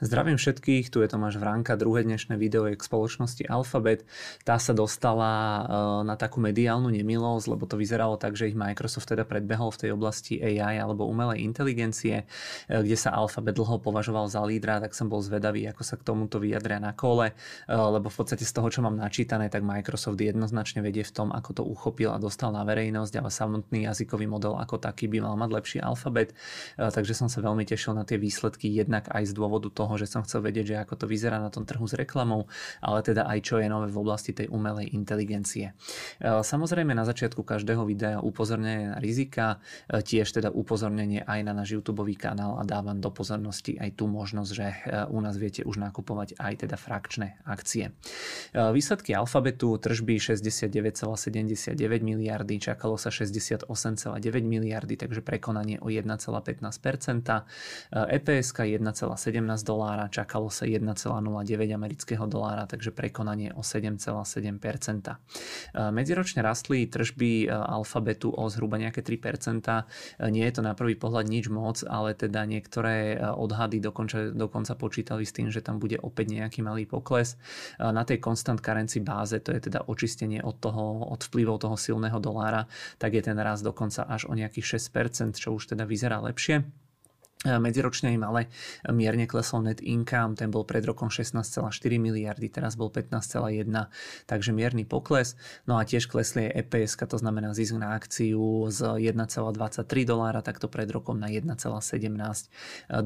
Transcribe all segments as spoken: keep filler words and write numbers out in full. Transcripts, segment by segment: Zdravím všetkých, tu je Tomáš Vranka, druhé dnešné video je k spoločnosti Alphabet. Tá sa dostala na takú mediálnu nemilosť, lebo to vyzeralo tak, že ich Microsoft teda predbehol v tej oblasti á í alebo umelej inteligencie, kde sa Alphabet dlho považoval za lídra, tak som bol zvedavý, ako sa k tomuto vyjadria na kole, lebo v podstate z toho, čo mám načítané, tak Microsoft jednoznačne vedie v tom, ako to uchopil a dostal na verejnosť, ale samotný jazykový model ako taký by mal mať lepší Alphabet, takže som sa veľmi tešil na tie výsledky, jednak aj z dôvodu toho, že som chcel vedieť, že ako to vyzerá na tom trhu s reklamou, ale teda aj čo je nové v oblasti tej umelej inteligencie. Samozrejme na začiatku každého videa upozornenie na rizika, tiež teda upozornenie aj na náš YouTubeový kanál a dávam do pozornosti aj tú možnosť, že u nás viete už nakupovať aj teda frakčné akcie. Výsledky Alphabetu, tržby šesťdesiatdeväť celá sedemdesiatdeväť miliardy, čakalo sa šesťdesiatosem celá deväť miliardy, takže prekonanie o jeden celá pätnásť percent. é pé eska jeden celá sedemnásť dolára, čakalo sa jeden celá nula deväť amerického dolára, takže prekonanie o sedem celá sedem percent. Medziročne rastli tržby Alphabetu o zhruba nejaké tri percentá. Nie je to na prvý pohľad nič moc, ale teda niektoré odhady dokonca, dokonca počítali s tým, že tam bude opäť nejaký malý pokles. Na tej constant currency báze, to je teda očistenie od toho, od vplyvov toho silného dolára, tak je ten rast dokonca až o nejakých šesť percent, čo už teda vyzerá lepšie. Medziročne im ale mierne klesol net income, ten bol pred rokom šestnásť celá štyri miliardy, teraz bol pätnásť celá jedna, takže mierny pokles. No a tiež klesli aj é pé eska, to znamená zisk na akciu z jeden celá dvadsaťtri dolára, takto pred rokom na jeden celá sedemnásť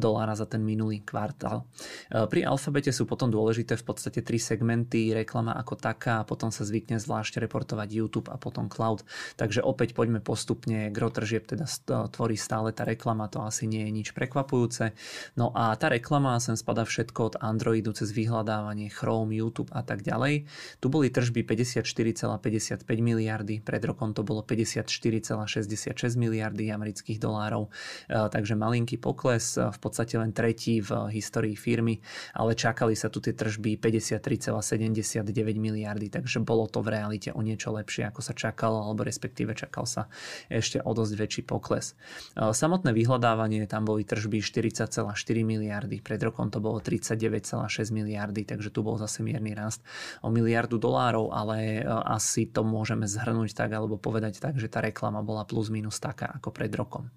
dolára za ten minulý kvartál. Pri Alphabete sú potom dôležité v podstate tri segmenty, reklama ako taká, potom sa zvykne zvlášť reportovať YouTube a potom cloud, takže opäť poďme postupne, gro tržieb teda tvorí stále tá reklama, to asi nie je nič pre prekvapujúce. No a tá reklama sem spadá všetko od Androidu cez vyhľadávanie, Chrome, YouTube a tak ďalej. Tu boli tržby päťdesiatštyri celá päťdesiatpäť miliardy, pred rokom to bolo päťdesiatštyri celá šesťdesiatšesť miliardy amerických dolárov, takže malinký pokles, v podstate len tretí v histórii firmy, ale čakali sa tu tie tržby päťdesiattri celá sedemdesiatdeväť miliardy, takže bolo to v realite o niečo lepšie, ako sa čakalo, alebo respektíve čakal sa ešte o dosť väčší pokles. Samotné vyhľadávanie, tam boli tržby štyridsať celá štyri miliardy, pred rokom to bolo tridsaťdeväť celá šesť miliardy, takže tu bol zase mierny rast o miliardu dolárov, ale asi to môžeme zhrnúť tak, alebo povedať tak, že tá reklama bola plus minus taká ako pred rokom.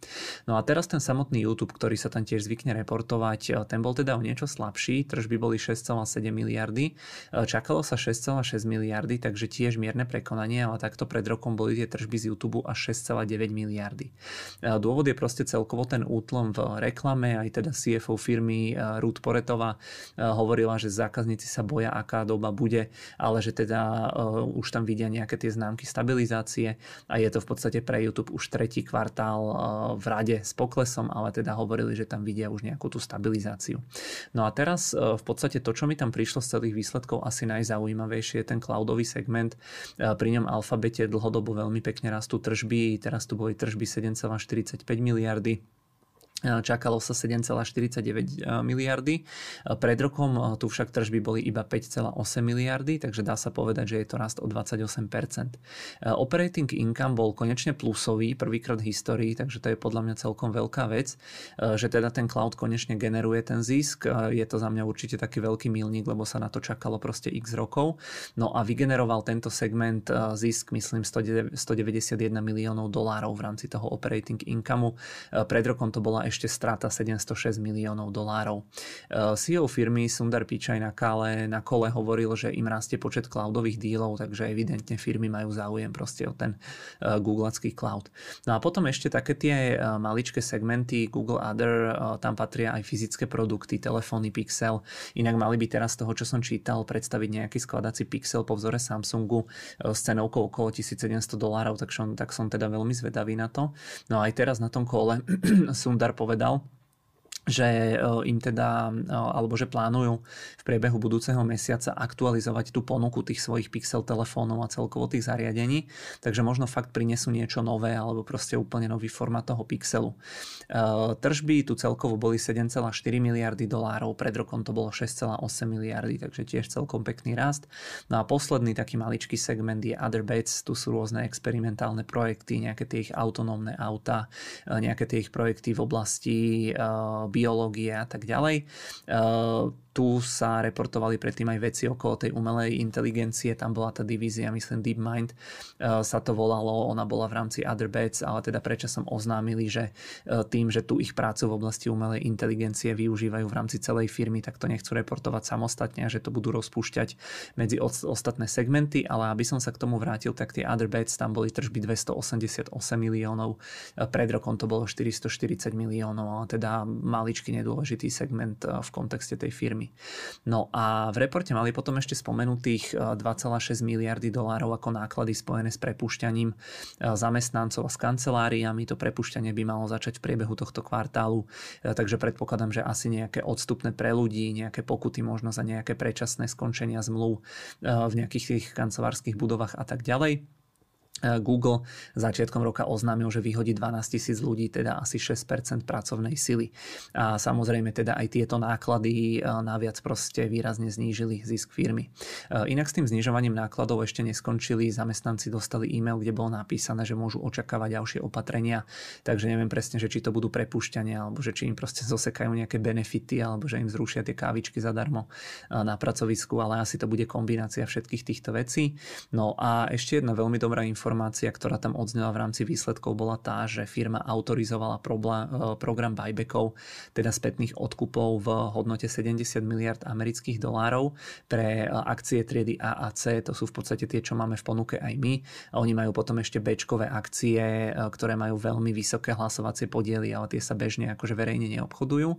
No a teraz ten samotný YouTube, ktorý sa tam tiež zvykne reportovať, ten bol teda o niečo slabší, tržby boli šesť celá sedem miliardy, čakalo sa šesť celá šesť miliardy, takže tiež mierne prekonanie, ale takto pred rokom boli tie tržby z YouTube až šesť celá deväť miliardy. Dôvod je proste celkovo ten útlom v reklame, aj teda cé ef ó firmy Ruth Porretova hovorila, že zákazníci sa boja, aká doba bude, ale že teda už tam vidia nejaké tie známky stabilizácie a je to v podstate pre YouTube už tretí kvartál v rade s poklesom, ale teda hovorili, že tam vidia už nejakú tú stabilizáciu. No a teraz v podstate to, čo mi tam prišlo z celých výsledkov asi najzaujímavejšie, je ten cloudový segment. Pri ňom Alphabete dlhodobo veľmi pekne rastú tržby, teraz tu boli tržby sedem celá štyridsaťpäť miliardy, čakalo sa sedem celá štyridsaťdeväť miliardy. Pred rokom tu však tržby boli iba päť celá osem miliardy, takže dá sa povedať, že je to rast o dvadsaťosem percent. Operating income bol konečne plusový, prvýkrát v histórii, takže to je podľa mňa celkom veľká vec, že teda ten cloud konečne generuje ten zisk. Je to za mňa určite taký veľký milník, lebo sa na to čakalo proste x rokov. No a vygeneroval tento segment zisk, myslím, stodeväťdesiatjeden miliónov dolárov v rámci toho operating income. Pred rokom to bola ešte strata sedemstošesť miliónov dolárov. cé é ó firmy Sundar Pichai na, na kole hovoril, že im rastie počet cloudových dílov, takže evidentne firmy majú záujem proste o ten googlacký cloud. No a potom ešte také tie maličké segmenty Google Other, tam patria aj fyzické produkty, telefóny Pixel. Inak mali by teraz z toho, čo som čítal, predstaviť nejaký skladací Pixel po vzore Samsungu s cenovkou okolo tisícsedemsto dolárov, tak som, tak som teda veľmi zvedavý na to. No a aj teraz na tom kole Sundar povedal, že im teda, alebo že plánujú v priebehu budúceho mesiaca aktualizovať tú ponuku tých svojich Pixel telefónov a celkovo tých zariadení, takže možno fakt prinesú niečo nové alebo proste úplne nový formát toho Pixelu. Tržby tu celkovo boli sedem celá štyri miliardy dolárov, pred rokom to bolo šesť celá osem miliardy, takže tiež celkom pekný rast. No a posledný taký maličký segment je Other Bets, tu sú rôzne experimentálne projekty, nejaké tie ich autonómne autá, nejaké tie ich projekty v oblasti biológie a tak ďalej. Uh, tu sa reportovali predtým aj veci okolo tej umelej inteligencie, tam bola tá divízia, myslím DeepMind uh, sa to volalo, ona bola v rámci Alphabet, ale teda predčasom oznámili, že uh, tým, že tu ich prácu v oblasti umelej inteligencie využívajú v rámci celej firmy, tak to nechcú reportovať samostatne a že to budú rozpúšťať medzi ostatné segmenty, ale aby som sa k tomu vrátil, tak tie Alphabet, tam boli tržby dvesto osemdesiatosem miliónov, uh, pred rokom to bolo štyristoštyridsať miliónov, ale teda maličký nedôležitý segment uh, v kontexte tej firmy. No a v reporte mali potom ešte spomenutých dva celé šesť miliardy dolárov ako náklady spojené s prepúšťaním zamestnancov a s kanceláriami. To prepúšťanie by malo začať v priebehu tohto kvartálu, takže predpokladám, že asi nejaké odstupné pre ľudí, nejaké pokuty možno za nejaké predčasné skončenia zmluv v nejakých tých kancelárskych budovách a tak ďalej. Google začiatkom roka oznámil, že vyhodí dvanásť tisíc ľudí, teda asi šesť percent pracovnej sily. A samozrejme teda aj tieto náklady naviac proste výrazne znížili zisk firmy. Inak s tým znižovaním nákladov ešte neskončili, zamestnanci dostali e-mail, kde bolo napísané, že môžu očakávať ďalšie opatrenia, takže neviem presne, že či to budú prepúšťania, alebo že či im proste zosekajú nejaké benefity, alebo že im zrušia tie kávičky zadarmo na pracovisku, ale asi to bude kombinácia všetkých týchto vecí. No a ešte jedna veľmi dobrá informácia, Informácia, ktorá tam odznela v rámci výsledkov, bola tá, že firma autorizovala program buybackov, teda spätných odkupov v hodnote sedemdesiat miliard amerických dolárov pre akcie triedy A a C, to sú v podstate tie, čo máme v ponuke aj my. A oni majú potom ešte B-čkové akcie, ktoré majú veľmi vysoké hlasovacie podiely, ale tie sa bežne akože verejne neobchodujú.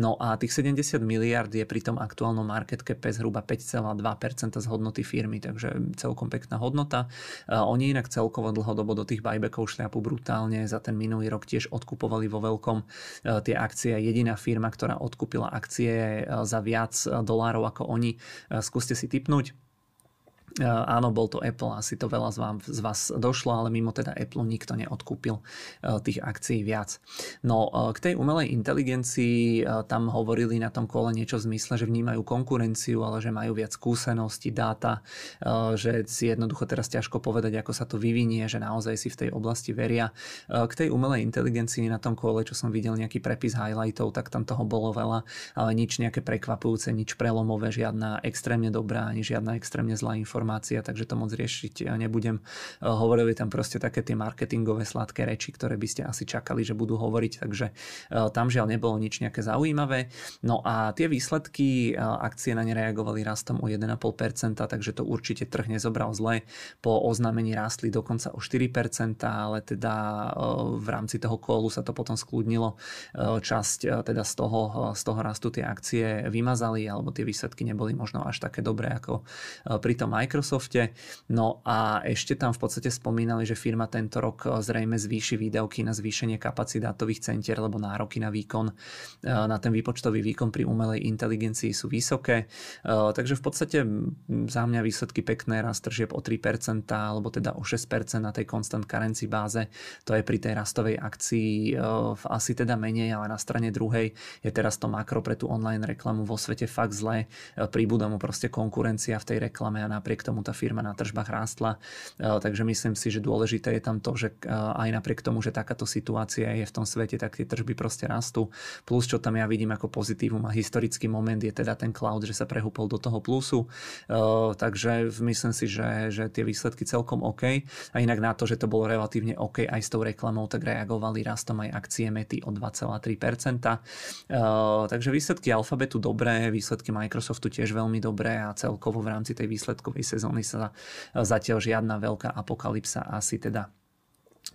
No a tých sedemdesiat miliard je pri tom aktuálnom market cape zhruba päť celé dva percent z hodnoty firmy, takže celkom pekná hodnota. Oni inak celkovo dlhodobo do tých buybackov šliapu brutálne. Za ten minulý rok tiež odkupovali vo veľkom tie akcie. Jediná firma, ktorá odkúpila akcie za viac dolárov ako oni. Skúste si tipnúť. Áno, bol to Apple, asi to veľa z vás, z vás došlo, ale mimo teda Apple nikto neodkúpil tých akcií viac. No k tej umelej inteligencii tam hovorili na tom kole niečo v zmysle, že vnímajú konkurenciu, ale že majú viac skúseností, dáta, že si jednoducho teraz ťažko povedať, ako sa to vyvinie, že naozaj si v tej oblasti veria. K tej umelej inteligencii na tom kole, čo som videl nejaký prepis highlightov, tak tam toho bolo veľa, ale nič nejaké prekvapujúce, nič prelomové, žiadna extrémne dobrá, ani žiadna extrémne zlá informácia. Takže to moc riešiť nebudem. Hovorili tam proste také tie marketingové sladké reči, ktoré by ste asi čakali, že budú hovoriť, takže tam žiaľ nebolo nič nejaké zaujímavé. No a tie výsledky, akcie na ne reagovali rastom o jeden celé päť percent, takže to určite trh nezobral zle. Po oznámení rástli dokonca o štyri percent, ale teda v rámci toho kolu sa to potom skľudnilo. Časť teda z toho, z toho rastu tie akcie vymazali, alebo tie výsledky neboli možno až také dobré ako pri tom aj Microsofte. No a ešte tam v podstate spomínali, že firma tento rok zrejme zvýši výdavky na zvýšenie kapacít dátových centier, lebo nároky na výkon, na ten výpočtový výkon pri umelej inteligencii sú vysoké. Takže v podstate za mňa výsledky pekné, rast tržieb o tri percent, alebo teda o šesť percent na tej constant currency báze. To je pri tej rastovej akcii asi teda menej, ale na strane druhej je teraz to makro pre tú online reklamu vo svete fakt zlé. Pribúda mu proste konkurencia v tej reklame a napriek k tomu tá firma na tržbách rástla. Takže myslím si, že dôležité je tam to, že aj napriek tomu, že takáto situácia je v tom svete, tak tie tržby proste rastú. Plus, čo tam ja vidím ako pozitívum a historický moment, je teda ten cloud, že sa prehúpol do toho plusu. Takže myslím si, že, že tie výsledky celkom OK. A inak na to, že to bolo relatívne OK aj s tou reklamou, tak reagovali rastom aj akcie Mety o dva celé tri percent. Takže výsledky Alphabetu dobré, výsledky Microsoftu tiež veľmi dobré a celkovo v rámci tej výsledkovej sezóny sa zatiaľ žiadna veľká apokalypsa asi teda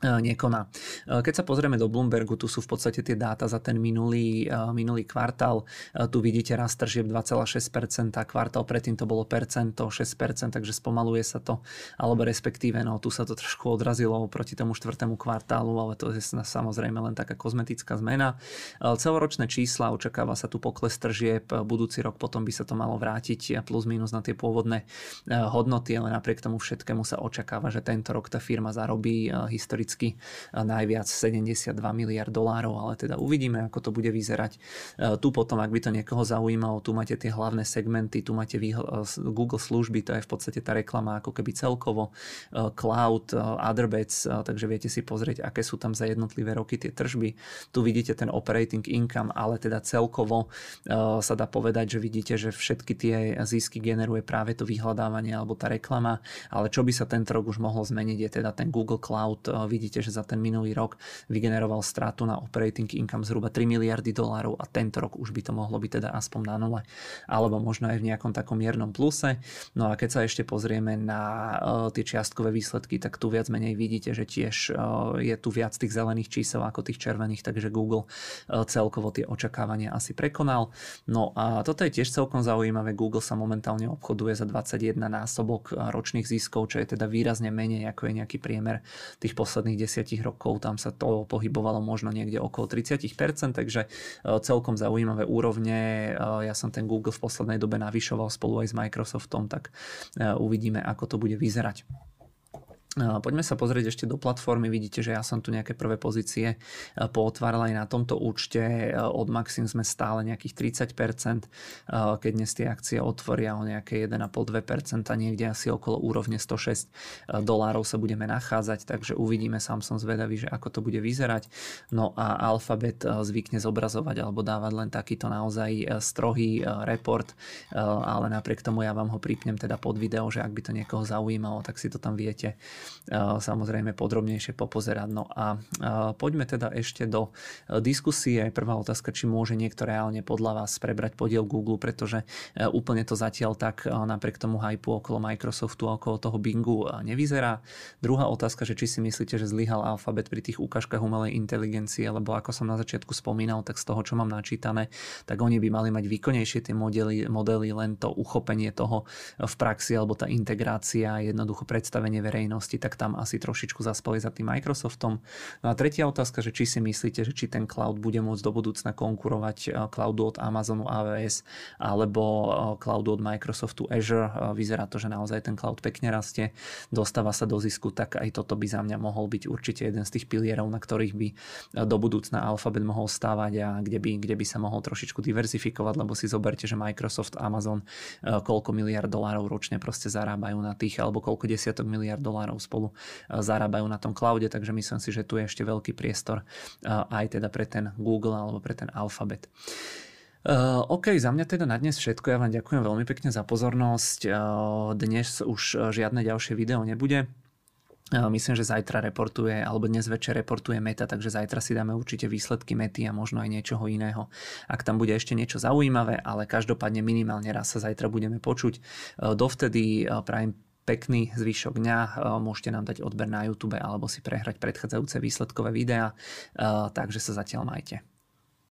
nekoná. Keď sa pozrieme do Bloombergu, tu sú v podstate tie dáta za ten minulý, minulý kvartál. Tu vidíte rast tržieb dva celé šesť percent, kvartál predtým to bolo percento, šesť percent, takže spomaluje sa to, alebo respektíve, no tu sa to trošku odrazilo proti tomu štvrtému kvartálu, ale to je samozrejme len taká kozmetická zmena. Celoročné čísla, očakáva sa tu pokles tržieb, budúci rok potom by sa to malo vrátiť plus minus na tie pôvodné hodnoty, ale napriek tomu všetkému sa očakáva, že tento rok tá firma zarobí historicky teoreticky najviac sedemdesiatdva miliárd dolárov, ale teda uvidíme, ako to bude vyzerať. Tu potom, ak by to niekoho zaujímalo, tu máte tie hlavné segmenty, tu máte Google služby, to je v podstate tá reklama ako keby celkovo, cloud, Aderbets, takže viete si pozrieť, aké sú tam za jednotlivé roky tie tržby. Tu vidíte ten operating income, ale teda celkovo sa dá povedať, že vidíte, že všetky tie zisky generuje práve to vyhľadávanie alebo tá reklama, ale čo by sa tento rok už mohlo zmeniť, je teda ten Google Cloud. Vidíte, že za ten minulý rok vygeneroval stratu na operating income zhruba tri miliardy dolárov a tento rok už by to mohlo byť teda aspoň na nule, alebo možno aj v nejakom takom miernom pluse. No a keď sa ešte pozrieme na tie čiastkové výsledky, tak tu viac menej vidíte, že tiež je tu viac tých zelených čísel ako tých červených, takže Google celkovo tie očakávania asi prekonal. No a toto je tiež celkom zaujímavé. Google sa momentálne obchoduje za dvadsaťjeden násobok ročných ziskov, čo je teda výrazne menej ako je nejaký priemer tých posledných desiatich rokov. Tam sa to pohybovalo možno niekde okolo tridsať percent, takže celkom zaujímavé úrovne. Ja som ten Google v poslednej dobe navyšoval spolu aj s Microsoftom, tak uvidíme, ako to bude vyzerať. Poďme sa pozrieť ešte do platformy. Vidíte, že ja som tu nejaké prvé pozície pootváral aj na tomto účte. Od Maxim sme stále nejakých tridsať percent, keď dnes tie akcie otvoria o nejaké jeden a pol až dva percentá, niekde asi okolo úrovne sto šesť dolárov sa budeme nachádzať, takže uvidíme, sám som zvedavý, že ako to bude vyzerať. No a Alphabet zvykne zobrazovať alebo dávať len takýto naozaj strohý report, ale napriek tomu ja vám ho pripnem teda pod video, že ak by to niekoho zaujímalo, tak si to tam viete samozrejme podrobnejšie popozerať. No a poďme teda ešte do diskusie. Prvá otázka, či môže niekto reálne podľa vás prebrať podiel Google, pretože úplne to zatiaľ tak napriek tomu hypu okolo Microsoftu a okolo toho Bingu nevyzerá. Druhá otázka, že či si myslíte, že zlyhal Alphabet pri tých ukážkach umelej inteligencie, lebo ako som na začiatku spomínal, tak z toho, čo mám načítané, tak oni by mali mať výkonnejšie tie modely, modely len to uchopenie toho v praxi alebo tá integrácia, jednoducho predstavenie verejnosti, tak tam asi trošičku zaspali za tým Microsoftom. No a tretia otázka, že či si myslíte, že či ten cloud bude môcť do budúcna konkurovať cloudu od Amazonu á vé es alebo cloudu od Microsoftu Azure. Vyzerá to, že naozaj ten cloud pekne rastie, dostáva sa do zisku, tak aj toto by za mňa mohol byť určite jeden z tých pilierov, na ktorých by do budúcna Alphabet mohol stávať a kde by, kde by sa mohol trošičku diverzifikovať, lebo si zoberte, že Microsoft, Amazon koľko miliard dolárov ročne proste zarábajú na tých, alebo koľko desiatok miliard dolárov spolu zarábajú na tom cloude, takže myslím si, že tu je ešte veľký priestor aj teda pre ten Google alebo pre ten Alphabet. Uh, OK, za mňa teda na dnes všetko. Ja vám ďakujem veľmi pekne za pozornosť. Uh, dnes už žiadne ďalšie video nebude. Myslím, že zajtra reportuje, alebo dnes večer reportuje Meta, takže zajtra si dáme určite výsledky Mety a možno aj niečoho iného, ak tam bude ešte niečo zaujímavé, ale každopádne minimálne raz sa zajtra budeme počuť. Uh, dovtedy uh, prajem pekný zvyšok dňa, môžete nám dať odber na YouTube alebo si prehrať predchádzajúce výsledkové videá, takže sa zatiaľ majte.